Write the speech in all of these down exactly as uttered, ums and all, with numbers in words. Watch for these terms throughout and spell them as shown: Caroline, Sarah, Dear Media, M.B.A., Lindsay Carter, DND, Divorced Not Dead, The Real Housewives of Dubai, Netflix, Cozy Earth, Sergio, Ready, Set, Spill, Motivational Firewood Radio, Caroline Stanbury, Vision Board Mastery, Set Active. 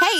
Hey,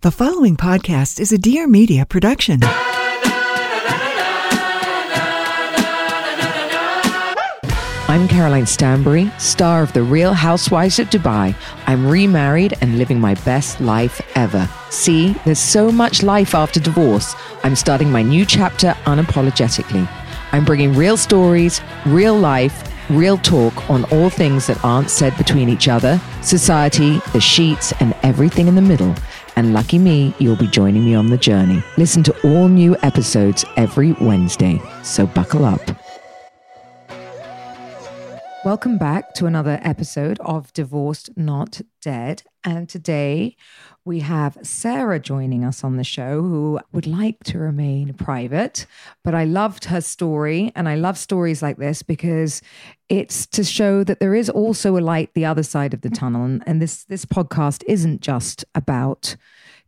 The following podcast is a Dear Media production. I'm Caroline Stanbury, star of The Real Housewives of Dubai. I'm remarried and living my best life ever. See, there's so much life after divorce. I'm starting my new chapter unapologetically. I'm bringing real stories, real life, real talk on all things that aren't said between each other, society, the sheets, and everything in the middle. And lucky me, you'll be joining me on the journey. Listen to all new episodes every Wednesday, so buckle up. Welcome back to another episode of Divorced Not Dead. And today we have Sarah joining us on the show, who would like to remain private. But I loved her story, and I love stories like this because it's to show that there is also a light the other side of the tunnel. And, and this, this podcast isn't just about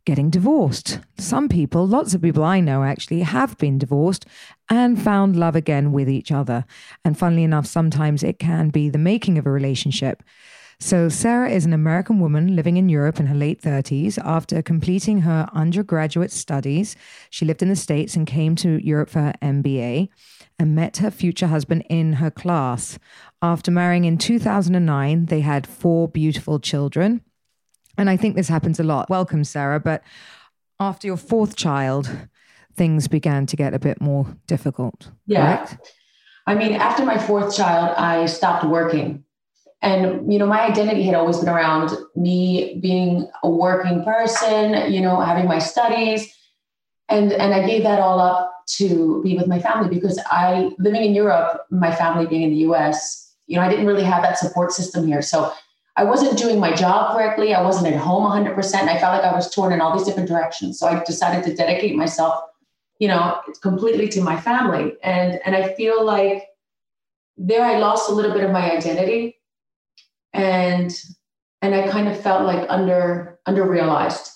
getting divorced. Some people, lots of people I know actually, have been divorced and found love again with each other. And funnily enough, sometimes it can be the making of a relationship. So Sarah is an American woman living in Europe in her late thirties. After completing her undergraduate studies, she lived in the States and came to Europe for her M B A and met her future husband in her class. After marrying in two thousand nine, they had four beautiful children. And I think this happens a lot. Welcome, Sarah. But after your fourth child, things began to get a bit more difficult. Yeah. Correct? I mean, after my fourth child, I stopped working. And, you know, my identity had always been around me being a working person, you know, having my studies. And, and I gave that all up to be with my family, because I, living in Europe, my family being in the U S, you know, I didn't really have that support system here. So I wasn't doing my job correctly. I wasn't at home one hundred percent. I felt like I was torn in all these different directions. So I decided to dedicate myself, you know, completely to my family. And, and I feel like there I lost a little bit of my identity. And and I kind of felt like under under-realized.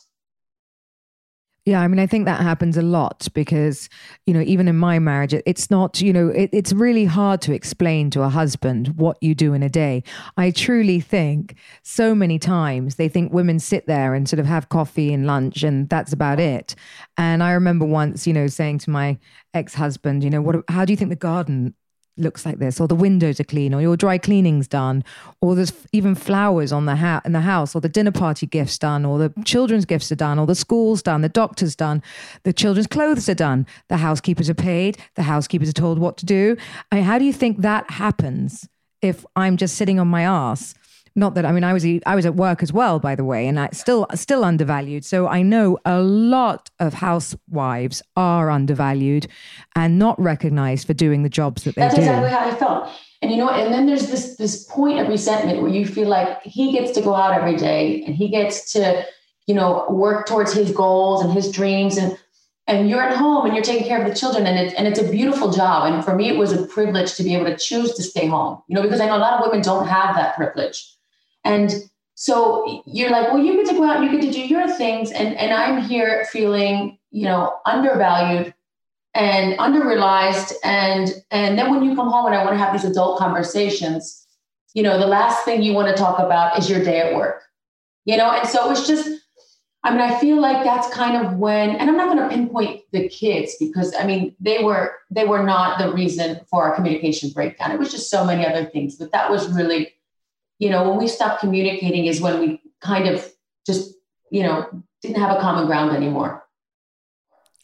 Yeah, I mean, I think that happens a lot because, you know, even in my marriage, it, it's not, you know, it, it's really hard to explain to a husband what you do in a day. I truly think so many times they think women sit there and sort of have coffee and lunch and that's about it. And I remember once, you know, saying to my ex-husband, you know, what? How do you think the garden looks like this, or the windows are clean, or your dry cleaning's done, or there's even flowers on the ha- in the house, or the dinner party gifts done, or the children's gifts are done, or the school's done, the doctor's done, the children's clothes are done, the housekeepers are paid, the housekeepers are told what to do. I mean, how do you think that happens if I'm just sitting on my ass? Not that, I mean, I was I was at work as well, by the way, and I still still undervalued. So I know a lot of housewives are undervalued and not recognized for doing the jobs that they do. That's exactly how I felt. And you know, and then there's this this point of resentment where you feel like he gets to go out every day and he gets to, you know, work towards his goals and his dreams, and and you're at home and you're taking care of the children, and it, and it's a beautiful job. And for me, it was a privilege to be able to choose to stay home, you know, because I know a lot of women don't have that privilege. And so you're like, well, you get to go out and you get to do your things. And, and I'm here feeling, you know, undervalued and underrealized. And, and then when you come home and I want to have these adult conversations, you know, the last thing you want to talk about is your day at work, you know? And so it's just, I mean, I feel like that's kind of when, and I'm not going to pinpoint the kids because I mean, they were, they were not the reason for our communication breakdown. It was just so many other things, but that was really, you know, when we stopped communicating is when we kind of just, you know, didn't have a common ground anymore.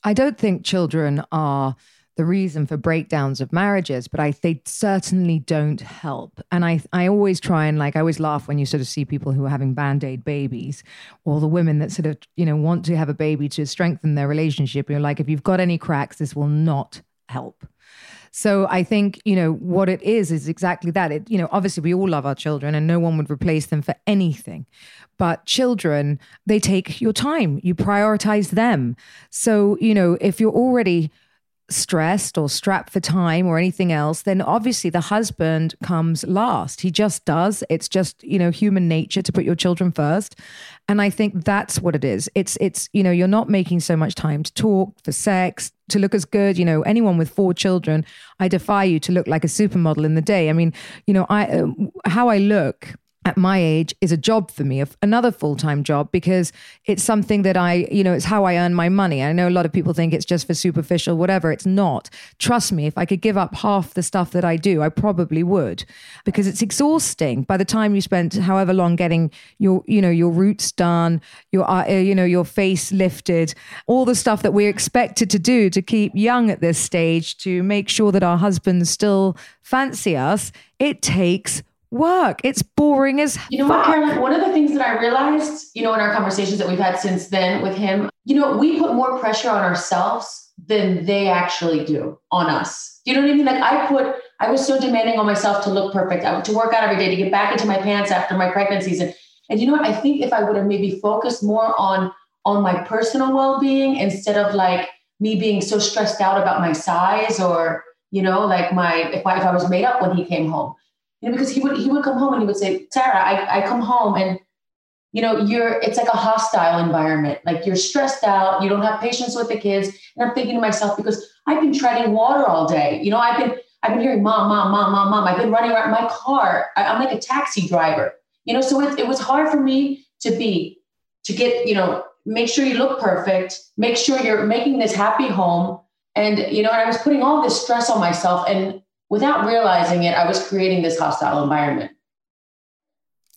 I don't think children are the reason for breakdowns of marriages, but I they certainly don't help. And I I always try and like, I always laugh when you sort of see people who are having Band-Aid babies, or the women that sort of, you know, want to have a baby to strengthen their relationship. You're like, if you've got any cracks, this will not help. So I think, you know, what it is, is exactly that. It, you know, obviously we all love our children and no one would replace them for anything. But children, they take your time. You prioritize them. So, you know, if you're already stressed or strapped for time or anything else, then obviously the husband comes last. He just does. It's just, you know, human nature to put your children first. And I think that's what it is. It's, it's, you know, you're not making so much time to talk, for sex, to look as good. You know, anyone with four children, I defy you to look like a supermodel in the day. I mean, you know, I, uh, how I look at my age is a job for me, another full-time job, because it's something that I, you know, it's how I earn my money. I know a lot of people think it's just for superficial, whatever. It's not. Trust me, if I could give up half the stuff that I do, I probably would, because it's exhausting. By the time you spent however long getting your, you know, your roots done, your, uh, you know, your face lifted, all the stuff that we're expected to do to keep young at this stage, to make sure that our husbands still fancy us, it takes work. It's boring as fuck. You know what, Caroline, one of the things that I realized, you know, in our conversations that we've had since then with him, you know, we put more pressure on ourselves than they actually do on us. You know what I mean? Like I put, I was so demanding on myself to look perfect, I, to work out every day, to get back into my pants after my pregnancies. And, and you know what, I think if I would have maybe focused more on, on my personal well-being, instead of like me being so stressed out about my size, or, you know, like my, if I, if I was made up when he came home. You know, because he would he would come home and he would say, Sarah, I, I come home and, you know, you're, it's like a hostile environment. Like you're stressed out. You don't have patience with the kids. And I'm thinking to myself, because I've been treading water all day. You know, I've been, I've been hearing mom, mom, mom, mom, mom. I've been running around my car. I, I'm like a taxi driver, you know? So it, it was hard for me to be, to get, you know, make sure you look perfect, make sure you're making this happy home. And, you know, and I was putting all this stress on myself, and without realizing it, I was creating this hostile environment.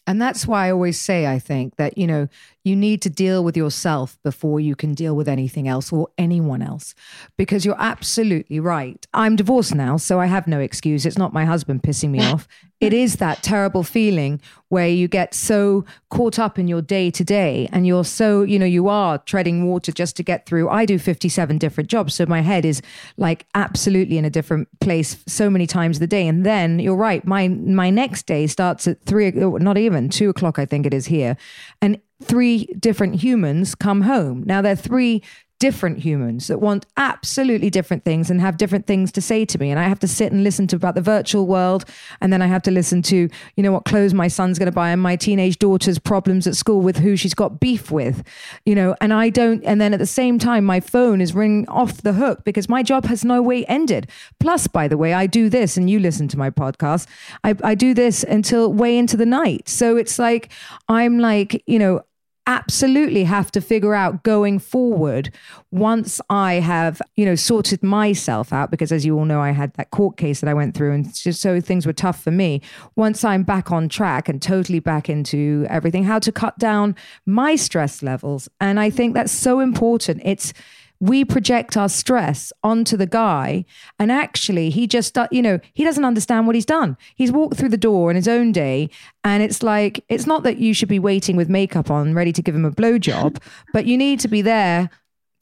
And that's why I always say, I think that, you know, you need to deal with yourself before you can deal with anything else or anyone else, because you're absolutely right. I'm divorced now, so I have no excuse. It's not my husband pissing me off. It is that terrible feeling where you get so caught up in your day to day, and you're so, you know, you are treading water just to get through. I do fifty-seven different jobs, so my head is like absolutely in a different place so many times of the day. And then you're right. My, my next day starts at three, not even two o'clock, I think it is here. And three different humans come home. Now they're three different humans that want absolutely different things and have different things to say to me. And I have to sit and listen to about the virtual world. And then I have to listen to, you know, what clothes my son's going to buy, and my teenage daughter's problems at school with who she's got beef with, you know, and I don't. And then at the same time, my phone is ringing off the hook because my job has no way ended. Plus, by the way, I do this, and you listen to my podcast. I, I do this until way into the night. So it's like, I'm like, you know, absolutely have to figure out going forward, once I have, you know, sorted myself out, because as you all know, I had that court case that I went through, and just so things were tough for me. Once I'm back on track and totally back into everything, how to cut down my stress levels. And I think that's so important. It's, we project our stress onto the guy, and actually he just, you know, he doesn't understand what he's done. He's walked through the door in his own day, and it's like, it's not that you should be waiting with makeup on, ready to give him a blowjob, but you need to be there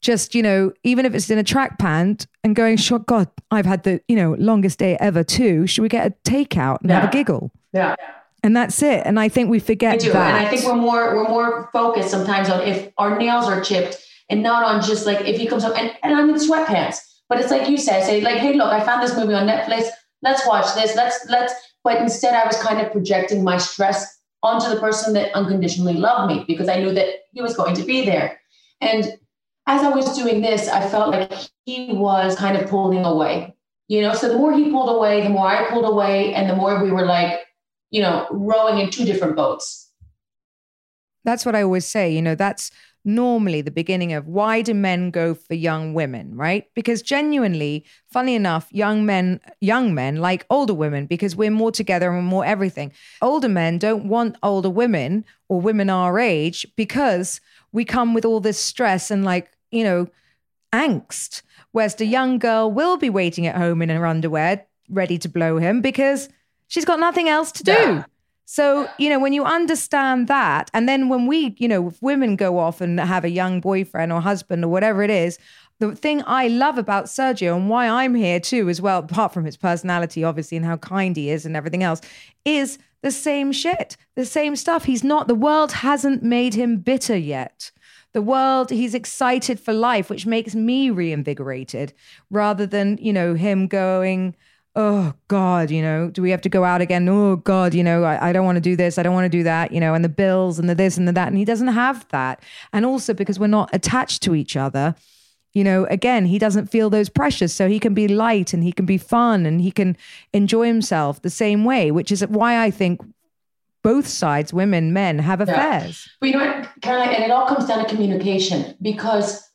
just, you know, even if it's in a track pant, and going, sure, God, I've had the, you know, longest day ever too. Should we get a takeout and yeah. have a giggle? Yeah. And that's it. And I think we forget we do. That. And I think we're more, we're more focused sometimes on if our nails are chipped, and not on just like, if he comes home and, and I'm in sweatpants. But it's like you said, say like, hey, look, I found this movie on Netflix. Let's watch this. Let's, let's, but instead I was kind of projecting my stress onto the person that unconditionally loved me, because I knew that he was going to be there. And as I was doing this, I felt like he was kind of pulling away, you know? So the more he pulled away, the more I pulled away, and the more we were like, you know, rowing in two different boats. That's what I always say, you know, that's normally the beginning of why do men go for young women, right? Because genuinely, funny enough, young men, young men like older women, because we're more together and we're more everything. Older men don't want older women or women our age, because we come with all this stress and, like, you know, angst. Whereas the young girl will be waiting at home in her underwear, ready to blow him because she's got nothing else to do. Yeah. So, you know, when you understand that, and then when we, you know, if women go off and have a young boyfriend or husband or whatever it is, the thing I love about Sergio and why I'm here too as well, apart from his personality, obviously, and how kind he is and everything else, is the same shit, the same stuff. He's not, the world hasn't made him bitter yet. The world, he's excited for life, which makes me reinvigorated rather than, you know, him going, oh God, you know, do we have to go out again? Oh God, you know, I, I don't want to do this. I don't want to do that, you know, and the bills and the this and the that. And he doesn't have that. And also because we're not attached to each other, you know, again, he doesn't feel those pressures. So he can be light and he can be fun and he can enjoy himself the same way, which is why I think both sides, women, men, have affairs. Yeah. But you know what, Caroline, and it all comes down to communication, because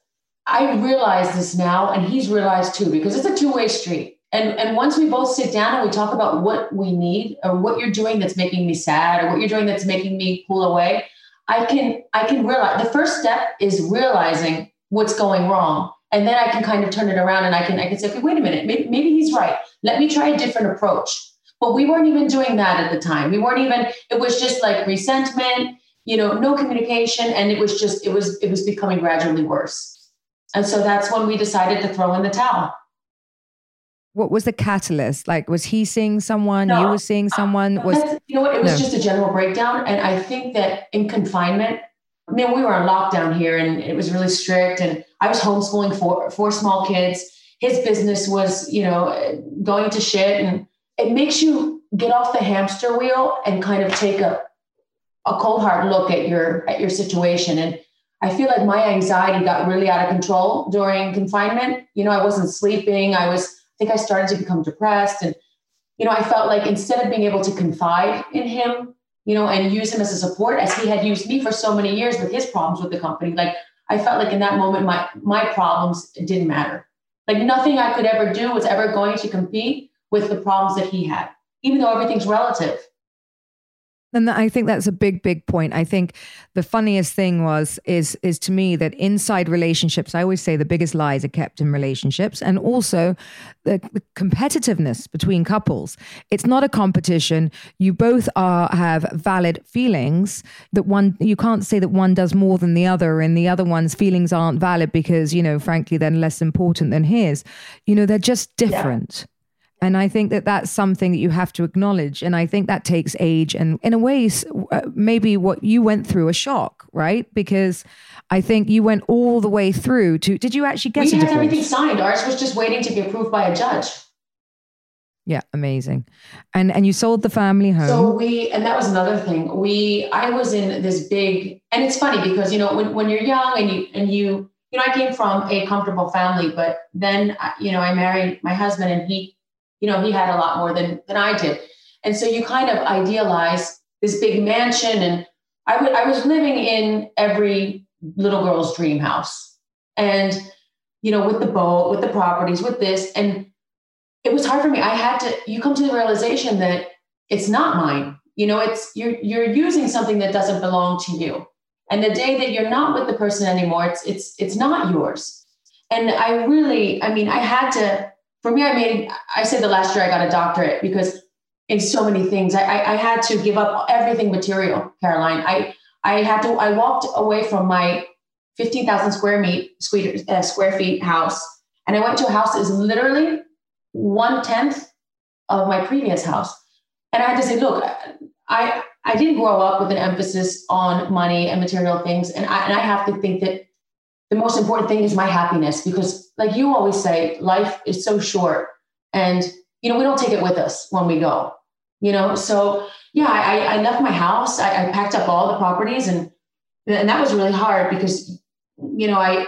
I realize this now and he's realized too, because it's a two-way street. And and once we both sit down and we talk about what we need or what you're doing that's making me sad or what you're doing that's making me pull away, I can I can realize the first step is realizing what's going wrong. And then I can kind of turn it around and I can I can say, okay, wait a minute, maybe, maybe he's right. Let me try a different approach. But we weren't even doing that at the time. We weren't even, it was just like resentment, you know, no communication. And it was just, it was, it was becoming gradually worse. And so that's when we decided to throw in the towel. What was the catalyst? Like, was he seeing someone? No, you were seeing someone? Was You know what? It was no. just a general breakdown. And I think that in confinement, I mean, we were on lockdown here and it was really strict. And I was homeschooling four, four small kids. His business was, you know, going to shit. And it makes you get off the hamster wheel and kind of take a, a cold hard look at your, at your situation. And I feel like my anxiety got really out of control during confinement. You know, I wasn't sleeping. I was... I think I started to become depressed. And, you know, I felt like instead of being able to confide in him, you know, and use him as a support as he had used me for so many years with his problems with the company, like I felt like in that moment, my, my problems didn't matter. Like nothing I could ever do was ever going to compete with the problems that he had, even though everything's relative. And I think that's a big, big point. I think the funniest thing was, is, is to me that inside relationships, I always say the biggest lies are kept in relationships, and also the, the competitiveness between couples. It's not a competition. You both are, have valid feelings that one, you can't say that one does more than the other and the other one's feelings aren't valid because, you know, frankly, they're less important than his, you know, they're just different. Yeah. And I think that that's something that you have to acknowledge. And I think that takes age and in a way, maybe what you went through a shock, right? Because I think you went all the way through to, did you actually get it? We had everything signed. Ours was just waiting to be approved by a judge. Yeah. Amazing. And, and you sold the family home. So we, and that was another thing we, I was in this big, and it's funny because, you know, when, when you're young and you, and you, you know, I came from a comfortable family, but then, you know, I married my husband and he, you know, he had a lot more than, than I did. And so you kind of idealize this big mansion. And I, w- I was living in every little girl's dream house. And, you know, with the boat, with the properties, with this. And it was hard for me. I had to, you come to the realization that it's not mine. You know, it's, you're, you're using something that doesn't belong to you. And the day that you're not with the person anymore, it's, it's, it's not yours. And I really, I mean, I had to, For me, I made, I said the last year I got a doctorate because in so many things, I, I, I had to give up everything material, Caroline. I, I had to, I walked away from my fifteen thousand square meet, square, uh, square feet house. And I went to a house that is literally one tenth of my previous house. And I had to say, look, I, I didn't grow up with an emphasis on money and material things. And I, and I have to think that the most important thing is my happiness, because like you always say, life is so short and, you know, we don't take it with us when we go, you know? So yeah, I, I left my house. I, I packed up all the properties and, and that was really hard because, you know, I,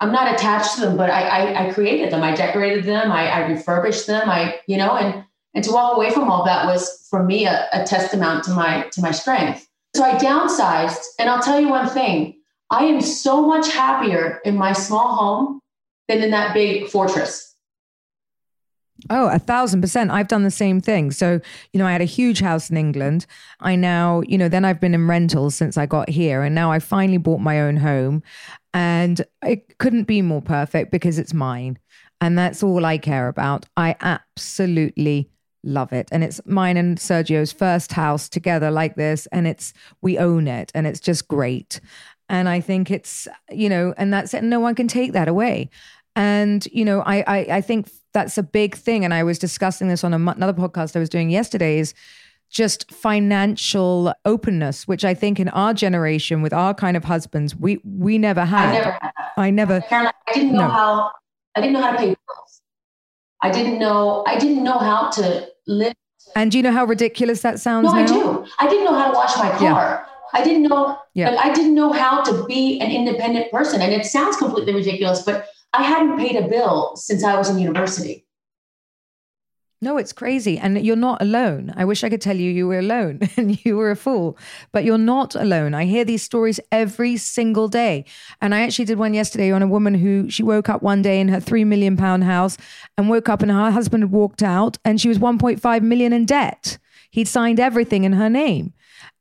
I'm not attached to them, but I, I, I created them. I decorated them. I, I refurbished them. I, you know, and, and to walk away from all that was for me a, a testament to my, to my strength. So I downsized, and I'll tell you one thing. I am so much happier in my small home than in that big fortress. Oh, a thousand percent. I've done the same thing. So, you know, I had a huge house in England. I now, you know, then I've been in rentals since I got here. And now I finally bought my own home. And it couldn't be more perfect because it's mine. And that's all I care about. I absolutely love it. And it's mine and Sergio's first house together like this. And it's, we own it. And it's just great. And I think it's, you know, and that's it. No one can take that away. And, you know, I, I, I think that's a big thing. And I was discussing this on a, another podcast I was doing yesterday is just financial openness, which I think in our generation with our kind of husbands, we, we never had. I never had that. I never. Caroline, I didn't know no. how, I didn't know how to pay bills. I didn't know, I didn't know how to live. And do you know how ridiculous that sounds? No, now? I do. I didn't know how to wash my car. Yeah. I didn't know, yeah. like, I didn't know how to be an independent person. And it sounds completely ridiculous, but I hadn't paid a bill since I was in university. No, it's crazy. And you're not alone. I wish I could tell you you were alone and you were a fool, but you're not alone. I hear these stories every single day. And I actually did one yesterday on a woman who she woke up one day in her three million pound house and woke up and her husband had walked out and she was one point five million in debt. He'd signed everything in her name.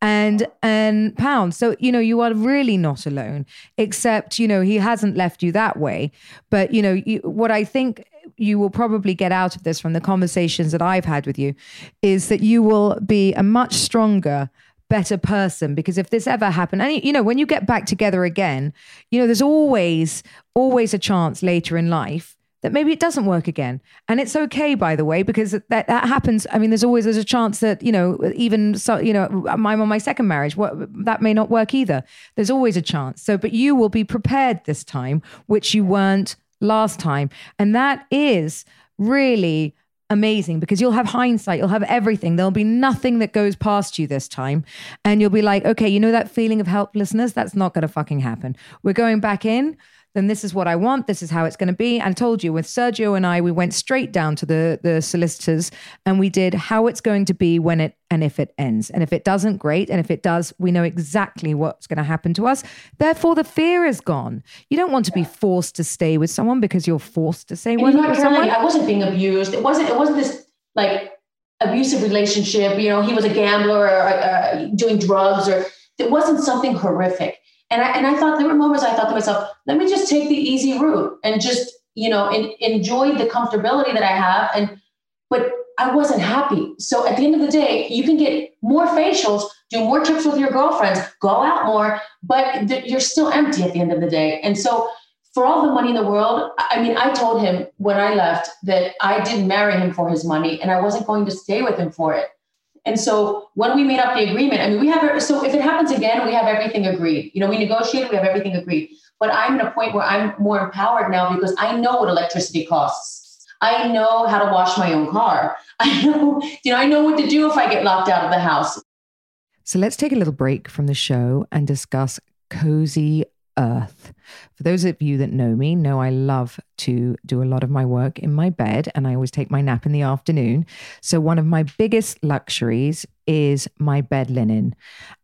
And, and pounds. So, you know, you are really not alone, except, you know, he hasn't left you that way. But, you know, you, what I think you will probably get out of this from the conversations that I've had with you is that you will be a much stronger, better person, because if this ever happened, and, you know, when you get back together again, you know, there's always, always a chance later in life that maybe it doesn't work again. And it's okay, by the way, because that, that happens. I mean, there's always, there's a chance that, you know, even so, you know, I'm on my second marriage, what, that may not work either. There's always a chance. So, but you will be prepared this time, which you weren't last time. And that is really amazing because you'll have hindsight, you'll have everything. There'll be nothing that goes past you this time. And you'll be like, okay, you know, that feeling of helplessness, that's not going to fucking happen. We're going back in. Then this is what I want. This is how it's going to be. And I told you with Sergio and I, we went straight down to the, the solicitors and we did how it's going to be when it, and if it ends. And if it doesn't, great. And if it does, we know exactly what's going to happen to us. Therefore, the fear is gone. You don't want to be forced to stay with someone because you're forced to stay with someone. Caroline, I wasn't being abused. It wasn't, it wasn't this like abusive relationship. You know, he was a gambler or uh, doing drugs or it wasn't something horrific. And I, and I thought there were moments I thought to myself, let me just take the easy route and just, you know, in, enjoy the comfortability that I have. And, but I wasn't happy. So at the end of the day, you can get more facials, do more trips with your girlfriends, go out more, but th- you're still empty at the end of the day. And so for all the money in the world, I mean, I told him when I left that I didn't marry him for his money and I wasn't going to stay with him for it. And so when we made up the agreement, I mean, we have, so if it happens again, we have everything agreed. You know, we negotiated, we have everything agreed. But I'm at a point where I'm more empowered now because I know what electricity costs. I know how to wash my own car. I know, you know, I know what to do if I get locked out of the house. So let's take a little break from the show and discuss Cozy Earth. For those of you that know me, know I love to do a lot of my work in my bed and I always take my nap in the afternoon. So one of my biggest luxuries is my bed linen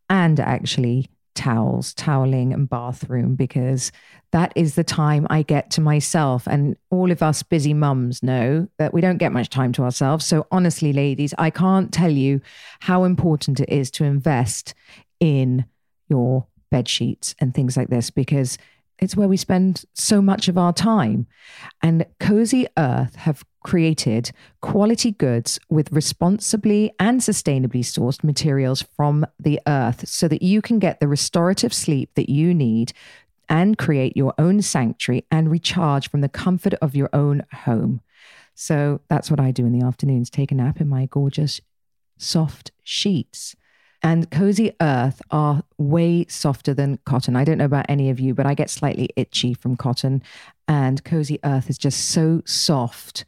and actually towels, toweling and bathroom, because that is the time I get to myself. And all of us busy mums know that we don't get much time to ourselves. So honestly, ladies, I can't tell you how important it is to invest in your bed sheets and things like this, because it's where we spend so much of our time. And Cozy Earth have created quality goods with responsibly and sustainably sourced materials from the earth so that you can get the restorative sleep that you need and create your own sanctuary and recharge from the comfort of your own home. So that's what I do in the afternoons, take a nap in my gorgeous soft sheets. And Cozy Earth are way softer than cotton. I don't know about any of you, but I get slightly itchy from cotton. And Cozy Earth is just so soft.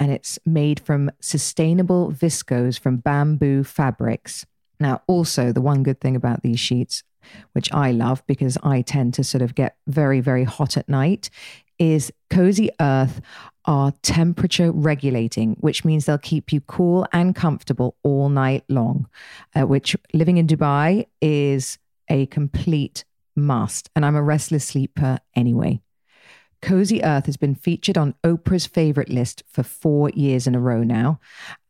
And it's made from sustainable viscose from bamboo fabrics. Now, also the one good thing about these sheets, which I love because I tend to sort of get very, very hot at night, is Cozy Earth are temperature regulating, which means they'll keep you cool and comfortable all night long, uh, which living in Dubai is a complete must. And I'm a restless sleeper anyway. Cozy Earth has been featured on Oprah's favorite list for four years in a row now.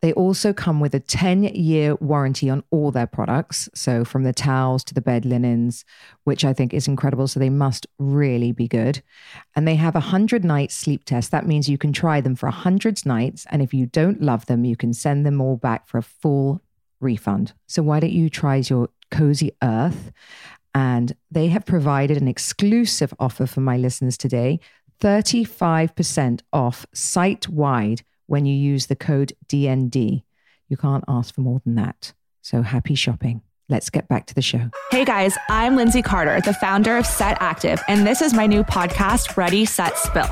They also come with a ten-year warranty on all their products, so from the towels to the bed linens, which I think is incredible, so they must really be good. And they have a one hundred night sleep test. That means you can try them for one hundred nights, and if you don't love them, you can send them all back for a full refund. So why don't you try your Cozy Earth? And they have provided an exclusive offer for my listeners today, thirty-five percent off site-wide when you use the code D N D. You can't ask for more than that. So happy shopping. Let's get back to the show. Hey guys, I'm Lindsay Carter, the founder of Set Active, and this is my new podcast, Ready, Set, Spill.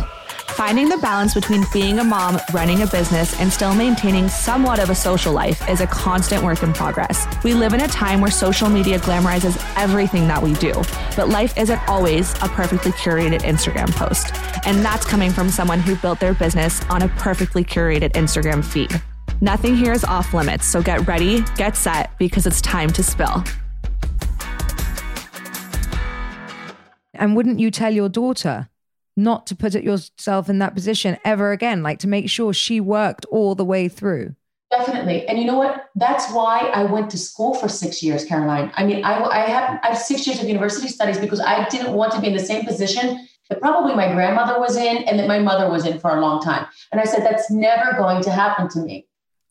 Finding the balance between being a mom, running a business, and still maintaining somewhat of a social life is a constant work in progress. We live in a time where social media glamorizes everything that we do, but life isn't always a perfectly curated Instagram post. And that's coming from someone who built their business on a perfectly curated Instagram feed. Nothing here is off limits, so get ready, get set, because it's time to spill. And wouldn't you tell your daughter not to put yourself in that position ever again, like to make sure she worked all the way through? Definitely. And you know what? That's why I went to school for six years, Caroline. I mean, I, I, have, I have six years of university studies because I didn't want to be in the same position that probably my grandmother was in and that my mother was in for a long time. And I said, that's never going to happen to me.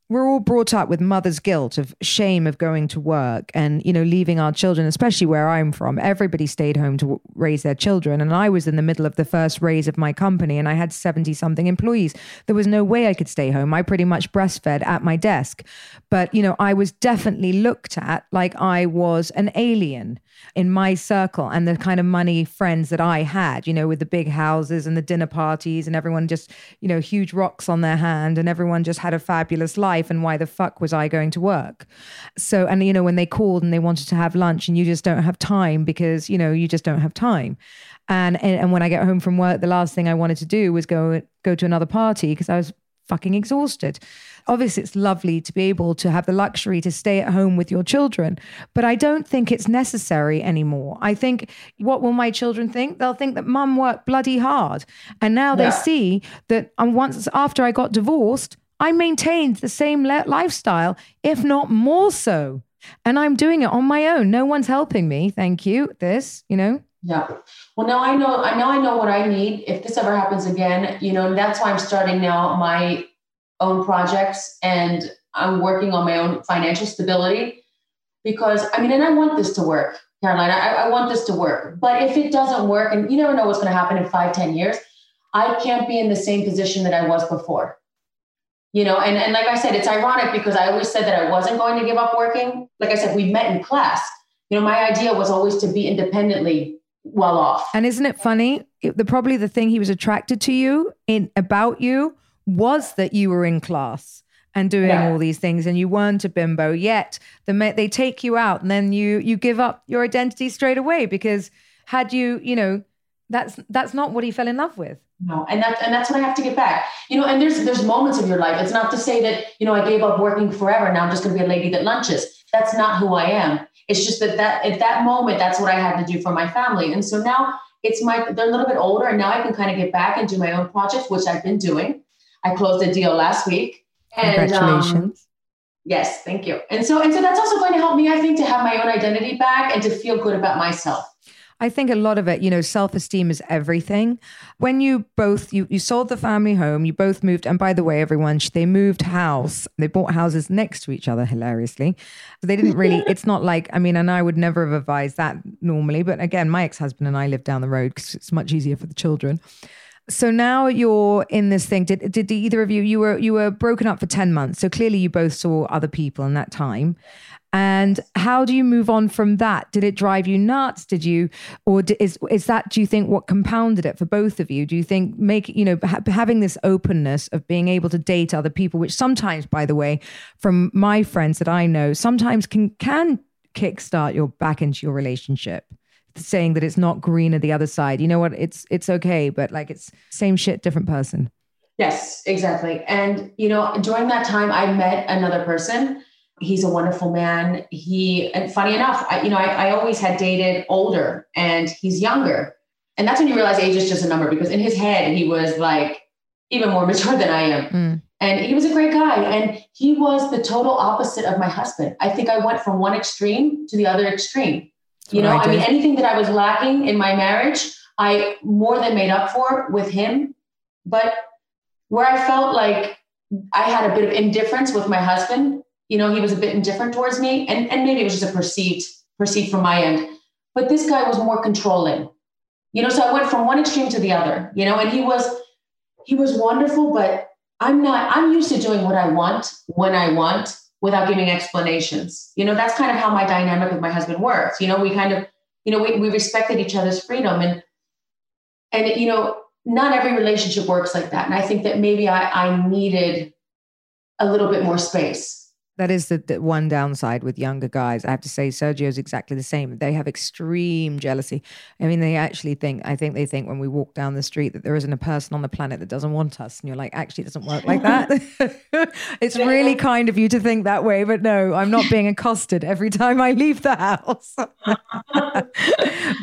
We're all brought up with mother's guilt of shame of going to work and, you know, leaving our children, especially where I'm from. Everybody stayed home to w- raise their children. And I was in the middle of the first raise of my company and I had seventy something employees. There was no way I could stay home. I pretty much breastfed at my desk. But, you know, I was definitely looked at like I was an alien in my circle and the kind of money friends that I had, you know, with the big houses and the dinner parties and everyone just, you know, huge rocks on their hand and everyone just had a fabulous life. And why the fuck was I going to work? So, and you know, when they called and they wanted to have lunch and you just don't have time because, you know, you just don't have time. And, and, and when I get home from work, the last thing I wanted to do was go, go to another party because I was fucking exhausted. Obviously, it's lovely to be able to have the luxury to stay at home with your children, but I don't think it's necessary anymore. I think, what will my children think? They'll think that mum worked bloody hard. And now yeah. they see that once after I got divorced, I maintained the same le- lifestyle, if not more so. And I'm doing it on my own. No one's helping me. Thank you. This, you know? Yeah. Well, now I know, I know, I know what I need. If this ever happens again, you know, and that's why I'm starting now my own projects and I'm working on my own financial stability because I mean, and I want this to work, Caroline, I, I want this to work, but if it doesn't work and you never know what's going to happen in five, ten years, I can't be in the same position that I was before. You know, and, and like I said, it's ironic because I always said that I wasn't going to give up working. Like I said, we met in class. You know, my idea was always to be independently well off. And isn't it funny? It, the probably the thing he was attracted to you in about you was that you were in class and doing yeah. all these things and you weren't a bimbo yet. The, they take you out and then you you give up your identity straight away because had you, you know, that's that's not what he fell in love with. No, and that's and that's what I have to get back. You know, and there's there's moments of your life. It's not to say that, you know, I gave up working forever and now I'm just going to be a lady that lunches. That's not who I am. It's just that, that at that moment, that's what I had to do for my family. And so now it's my, they're a little bit older and now I can kind of get back and do my own projects, which I've been doing. I closed a deal last week. And, congratulations. Um, yes, thank you. And so and so that's also going to help me, I think, to have my own identity back and to feel good about myself. I think a lot of it, you know, self-esteem is everything. When you both, you, you sold the family home, you both moved. And by the way, everyone, they moved house. They bought houses next to each other, hilariously. They didn't really, it's not like, I mean, and I would never have advised that normally. But again, my ex-husband and I live down the road because it's much easier for the children. So now you're in this thing. Did did either of you, you were you were broken up for ten months. So clearly you both saw other people in that time. And how do you move on from that? Did it drive you nuts? Did you, or is is that, do you think what compounded it for both of you? Do you think make, you know, ha- having this openness of being able to date other people, which sometimes, by the way, from my friends that I know, sometimes can, can kickstart your back into your relationship, saying that it's not green at the other side. You know what, it's, it's okay, but like it's same shit, different person. Yes, exactly. And, you know, during that time I met another person. He's a wonderful man. He, and funny enough, I, you know, I, I always had dated older and he's younger. And that's when you realize age is just a number, because in his head, he was like even more mature than I am. Mm. And he was a great guy. And he was the total opposite of my husband. I think I went from one extreme to the other extreme. You know, I, I mean, anything that I was lacking in my marriage, I more than made up for with him. But where I felt like I had a bit of indifference with my husband, you know, he was a bit indifferent towards me. And, and maybe it was just a perceived, perceived from my end. But this guy was more controlling. You know, so I went from one extreme to the other, you know, and he was, he was wonderful, but I'm not, I'm used to doing what I want when I want without giving explanations. You know, that's kind of how my dynamic with my husband works. You know, we kind of, you know, we, we respected each other's freedom, and, and, you know, not every relationship works like that. And I think that maybe I, I needed a little bit more space. That is the, the one downside with younger guys. I have to say, Sergio is exactly the same. They have extreme jealousy. I mean, they actually think, I think they think when we walk down the street that there isn't a person on the planet that doesn't want us. And you're like, actually, it doesn't work like that. It's really kind of you to think that way, but no, I'm not being accosted every time I leave the house.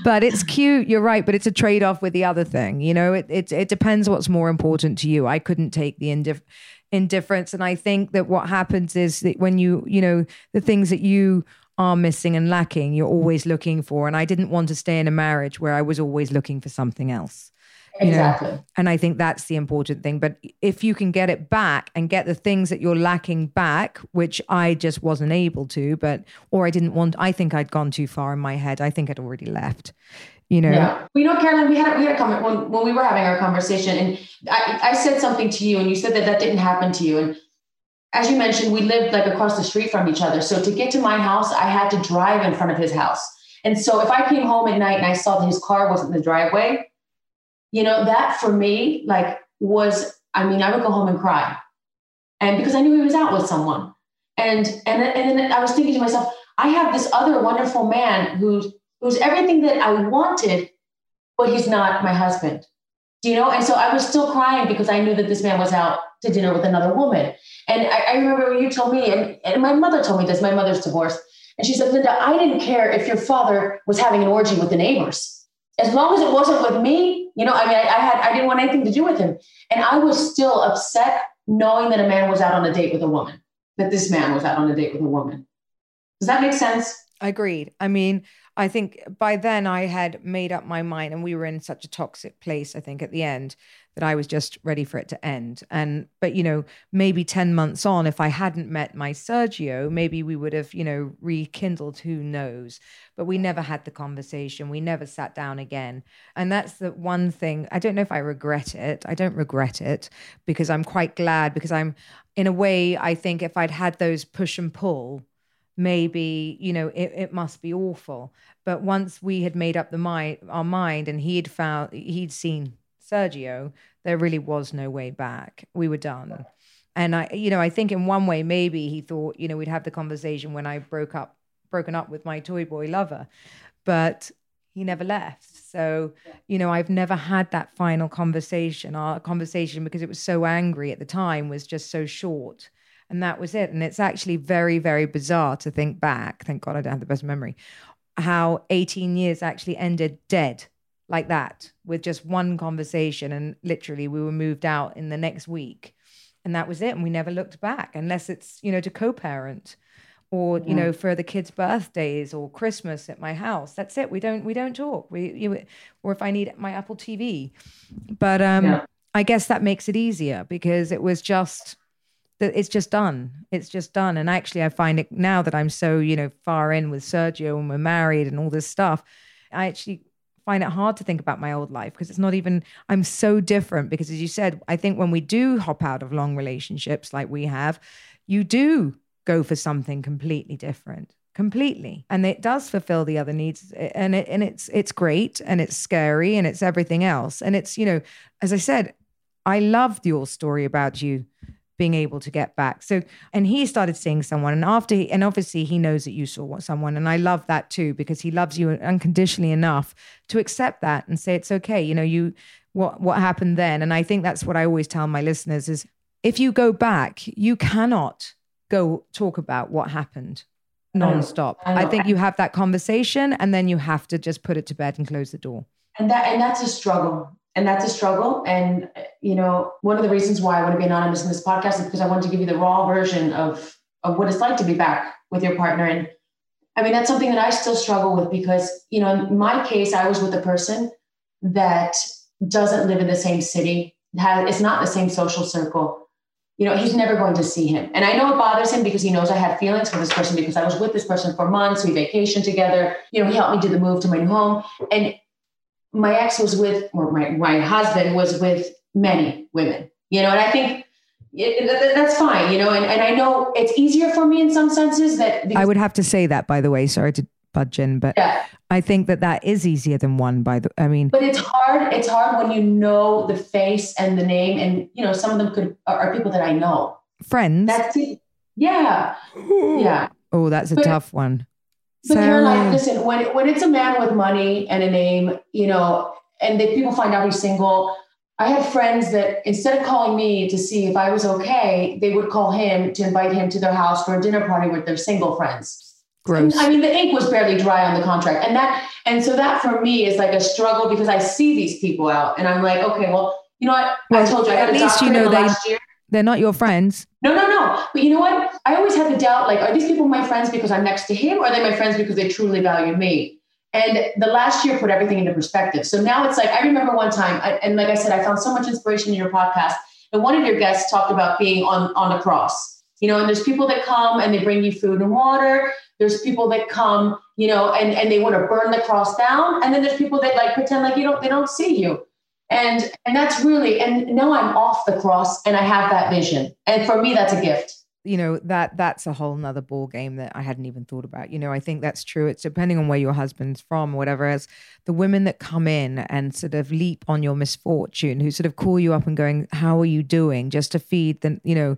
But it's cute. You're right. But it's a trade-off with the other thing. You know, it, it, it depends what's more important to you. I couldn't take the indifference. Indifference. And I think that what happens is that when you, you know, the things that you are missing and lacking, you're always looking for. And I didn't want to stay in a marriage where I was always looking for something else. Exactly. You know? And I think that's the important thing. But if you can get it back and get the things that you're lacking back, which I just wasn't able to, but, or I didn't want, I think I'd gone too far in my head. I think I'd already left. You know, yeah. Well, you know, Caroline, we had, we had a comment when, when we were having our conversation, and I, I said something to you, and you said that that didn't happen to you. And as you mentioned, we lived like across the street from each other. So to get to my house, I had to drive in front of his house. And so if I came home at night and I saw that his car wasn't in the driveway, you know, that for me, like was, I mean, I would go home and cry. And because I knew he was out with someone. And, and, and then I was thinking to myself, I have this other wonderful man who's, who's everything that I wanted, but he's not my husband, do you know? And so I was still crying because I knew that this man was out to dinner with another woman. And I, I remember when you told me, and, and my mother told me this, my mother's divorced. And she said, Linda, I didn't care if your father was having an orgy with the neighbors. As long as it wasn't with me, you know, I mean, I, I had, I didn't want anything to do with him. And I was still upset knowing that a man was out on a date with a woman, that this man was out on a date with a woman. Does that make sense? Agreed. I mean, I think by then I had made up my mind, and we were in such a toxic place, I think, at the end, that I was just ready for it to end. And, but, you know, maybe ten months on, if I hadn't met my Sergio, maybe we would have, you know, rekindled, who knows, but we never had the conversation. We never sat down again. And that's the one thing. I don't know if I regret it. I don't regret it, because I'm quite glad, because I'm, in a way, I think if I'd had those push and pull, maybe, you know, it, it must be awful. But once we had made up the mind, our mind, and he'd found, he'd seen Sergio, there really was no way back. We were done. And I, you know, I think in one way, maybe he thought, you know, we'd have the conversation when I broke up, broken up with my toy boy lover, but he never left. So, you know, I've never had that final conversation. Our conversation, because it was so angry at the time, was just so short. And that was it. And it's actually very, very bizarre to think back. Thank God I don't have the best memory. How eighteen years actually ended dead like that, with just one conversation. And literally we were moved out in the next week. And that was it. And we never looked back, unless it's, you know, to co-parent or, yeah. you know, for the kids' birthdays or Christmas at my house. That's it. We don't, we don't talk. We, you, or if I need my Apple T V. But um, yeah. I guess that makes it easier, because it was just... It's just done. It's just done. And actually, I find it now that I'm so, you know, far in with Sergio and we're married and all this stuff, I actually find it hard to think about my old life, because it's not even, I'm so different. Because as you said, I think when we do hop out of long relationships like we have, you do go for something completely different, completely. And it does fulfill the other needs. And it, and it's, it's great, and it's scary, and it's everything else. And it's, you know, as I said, I loved your story about you being able to get back. So, and he started seeing someone, and after he, and obviously he knows that you saw someone. And I love that too, because he loves you unconditionally enough to accept that and say, it's okay. You know, you, what, what happened then. And I think that's what I always tell my listeners is, if you go back, you cannot go talk about what happened nonstop. I, I think you have that conversation, and then you have to just put it to bed and close the door. And that, and that's a struggle. And that's a struggle. And, you know, one of the reasons why I want to be anonymous in this podcast is because I want to give you the raw version of, of what it's like to be back with your partner. And I mean, that's something that I still struggle with because, you know, in my case, I was with a person that doesn't live in the same city. Has, it's not the same social circle. You know, he's never going to see him. And I know it bothers him because he knows I had feelings for this person because I was with this person for months. We vacationed together. You know, he helped me do the move to my new home. And my ex was with, or my, my husband was with many women, you know, and I think it, it, that's fine, you know, and, and I know it's easier for me in some senses that. I would have to say that, by the way, sorry to budge in, but yeah. I think that that is easier than one by the, I mean. But it's hard. It's hard when you know the face and the name and, you know, some of them could are, are people that I know. Friends. That's it. Yeah. Yeah. Oh, that's a but, tough one. But so, Caroline, listen, when, when it's a man with money and a name, you know, and that people find out he's single, I had friends that instead of calling me to see if I was okay, they would call him to invite him to their house for a dinner party with their single friends. Gross. And, I mean, the ink was barely dry on the contract. And that, and so that for me is like a struggle because I see these people out and I'm like, okay, well, you know what? Well, I told you I had a doctorate you know last they- year. They're not your friends. No, no, no. But you know what? I always had the doubt, like, are these people my friends because I'm next to him? Or are they my friends because they truly value me? And the last year put everything into perspective. So now it's like, I remember one time, I, and like I said, I found so much inspiration in your podcast. And one of your guests talked about being on, on a cross, you know, and there's people that come and they bring you food and water. There's people that come, you know, and, and they want to burn the cross down. And then there's people that like pretend like you don't, they don't see you. And and that's really, and now I'm off the cross and I have that vision. And for me, that's a gift. You know, that that's a whole nother ball game that I hadn't even thought about. You know, I think that's true. It's depending on where your husband's from or whatever else. The women that come in and sort of leap on your misfortune, who sort of call you up and going, how are you doing? Just to feed the, you know,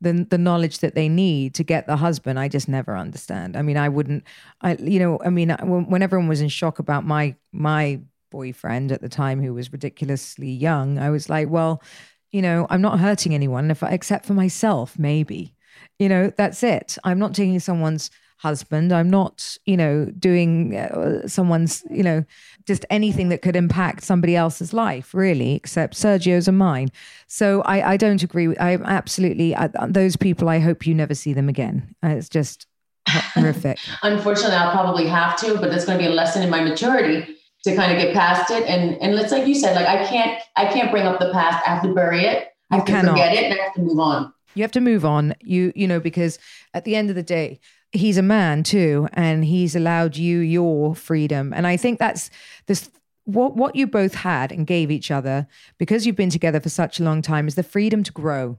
the the knowledge that they need to get the husband. I just never understand. I mean, I wouldn't, I you know, I mean, when everyone was in shock about my my boyfriend at the time who was ridiculously young, I was like, well, you know, I'm not hurting anyone if I, except for myself, maybe, you know, that's it. I'm not taking someone's husband. I'm not, you know, doing uh, someone's, you know, just anything that could impact somebody else's life really, except Sergio's and mine. So I, I don't agree with, I absolutely, I, those people, I hope you never see them again. Uh, it's just horrific. Unfortunately, I'll probably have to, but that's going to be a lesson in my maturity to kind of get past it. And, and it's like you said, like, I can't, I can't bring up the past. I have to bury it. I have to forget it and I have to move on. You have to move on. You, you know, because at the end of the day, he's a man too, and he's allowed you your freedom. And I think that's this, what, what you both had and gave each other because you've been together for such a long time is the freedom to grow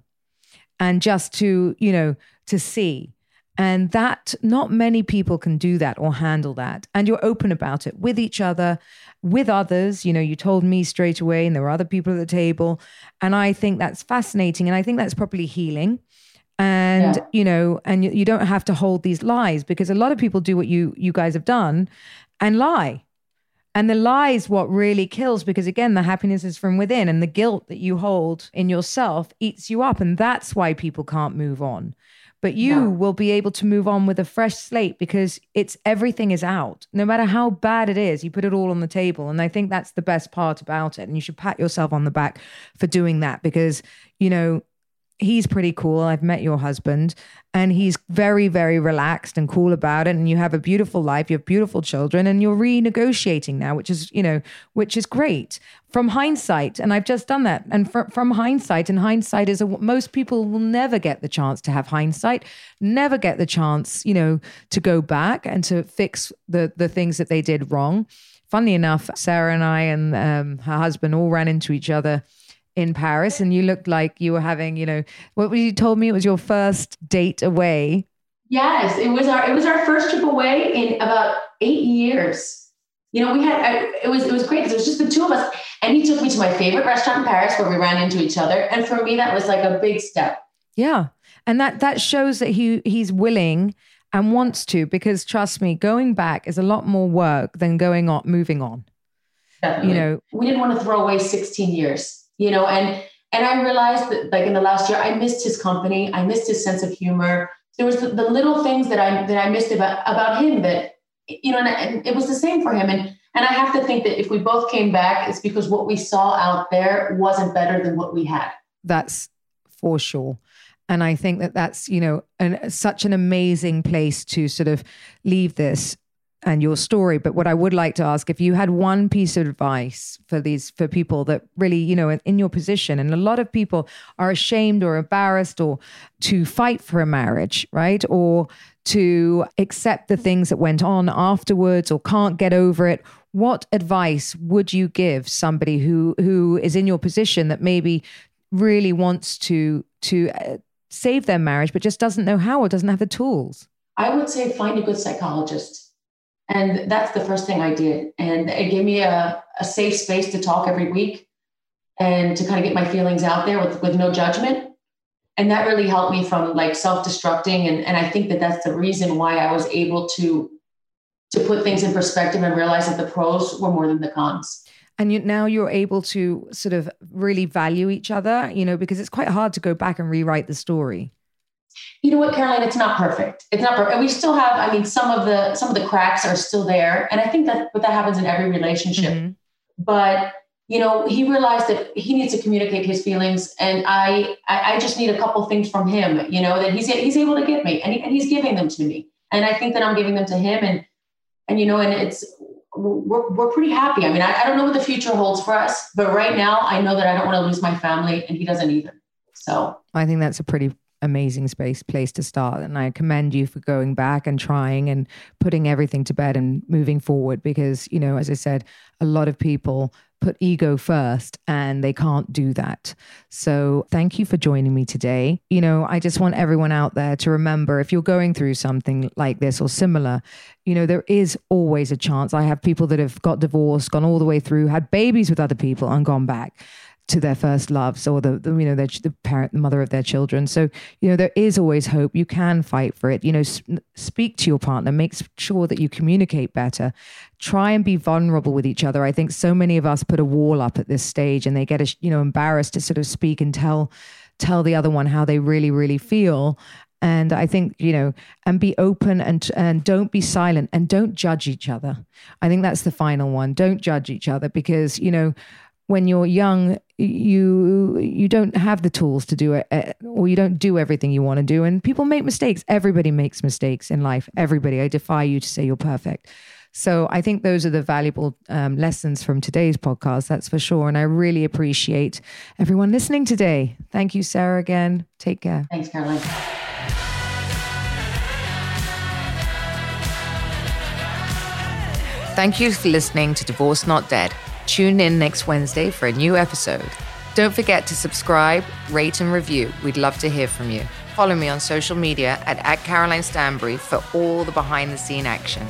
and just to, you know, to see. And that not many people can do that or handle that. And you're open about it with each other, with others. You know, you told me straight away and there were other people at the table. And I think that's fascinating. And I think that's probably healing. And, yeah. you know, and you, you don't have to hold these lies because a lot of people do what you you guys have done and lie. And the lie is what really kills because, again, the happiness is from within and the guilt that you hold in yourself eats you up. And that's why people can't move on. But you no. will be able to move on with a fresh slate because it's everything is out. No matter how bad it is, you put it all on the table. And I think that's the best part about it. And you should pat yourself on the back for doing that because, you know, he's pretty cool. I've met your husband and he's very, very relaxed and cool about it. And you have a beautiful life, you have beautiful children and you're renegotiating now, which is, you know, which is great from hindsight. And I've just done that. And fr- from hindsight and hindsight is a, most people will never get the chance to have hindsight, never get the chance, you know, to go back and to fix the the things that they did wrong. Funnily enough, Sarah and I and um, her husband all ran into each other in Paris, and you looked like you were having, you know, what were you told me? It was your first date away. Yes, it was our it was our first trip away in about eight years. You know, we had I, it was it was great because it was just the two of us, and he took me to my favorite restaurant in Paris where we ran into each other, and for me that was like a big step. Yeah, and that that shows that he he's willing and wants to, because trust me, going back is a lot more work than going on moving on. Definitely. You know, we didn't want to throw away sixteen years. You know, and, and I realized that like in the last year, I missed his company. I missed his sense of humor. There was the, the little things that I, that I missed about, about him that, you know, and, and it was the same for him. And And I have to think that if we both came back, it's because what we saw out there wasn't better than what we had. That's for sure. And I think that that's, you know, an, such an amazing place to sort of leave this and your story. But what I would like to ask, if you had one piece of advice for these, for people that really, you know, in your position, and a lot of people are ashamed or embarrassed or to fight for a marriage, right? Or to accept the things that went on afterwards or can't get over it. What advice would you give somebody who, who is in your position that maybe really wants to, to save their marriage, but just doesn't know how or doesn't have the tools? I would say find a good psychologist. And that's the first thing I did. And it gave me a, a safe space to talk every week and to kind of get my feelings out there with, with no judgment. And that really helped me from like self-destructing. And, and I think that that's the reason why I was able to, to put things in perspective and realize that the pros were more than the cons. And you, now you're able to sort of really value each other, you know, because it's quite hard to go back and rewrite the story. You know what, Caroline, it's not perfect. It's not perfect. And we still have, I mean, some of the, some of the cracks are still there. And I think that but that happens in every relationship, mm-hmm. but you know, he realized that he needs to communicate his feelings. And I, I, I just need a couple things from him, you know, that he's, he's able to give me and, he, and he's giving them to me. And I think that I'm giving them to him and, and, you know, and it's, we're, we're pretty happy. I mean, I, I don't know what the future holds for us, but right now I know that I don't want to lose my family and he doesn't either. So I think that's a pretty amazing space place to start. And I commend you for going back and trying and putting everything to bed and moving forward, because, you know, as I said, a lot of people put ego first and they can't do that. So thank you for joining me today. You know, I just want everyone out there to remember, if you're going through something like this or similar, you know, there is always a chance. I have people that have got divorced, gone all the way through, had babies with other people and gone back to their first loves or the, the you know, their, the parent, the mother of their children. So, you know, there is always hope. You can fight for it. You know, sp- speak to your partner, make sure that you communicate better, try and be vulnerable with each other. I think so many of us put a wall up at this stage and they get, a, you know, embarrassed to sort of speak and tell, tell the other one how they really, really feel. And I think, you know, and be open and and don't be silent and don't judge each other. I think that's the final one. Don't judge each other because, you know, when you're young, you you don't have the tools to do it, or you don't do everything you want to do. And people make mistakes. Everybody makes mistakes in life. Everybody. I defy you to say you're perfect. So I think those are the valuable um, lessons from today's podcast. That's for sure. And I really appreciate everyone listening today. Thank you, Sarah, again. Take care. Thanks, Caroline. Thank you for listening to Divorced Not Dead. Tune in next Wednesday for a new episode. Don't forget to subscribe, rate and review. We'd love to hear from you. Follow me on social media at, at Caroline Stanbury for all the behind the scene action.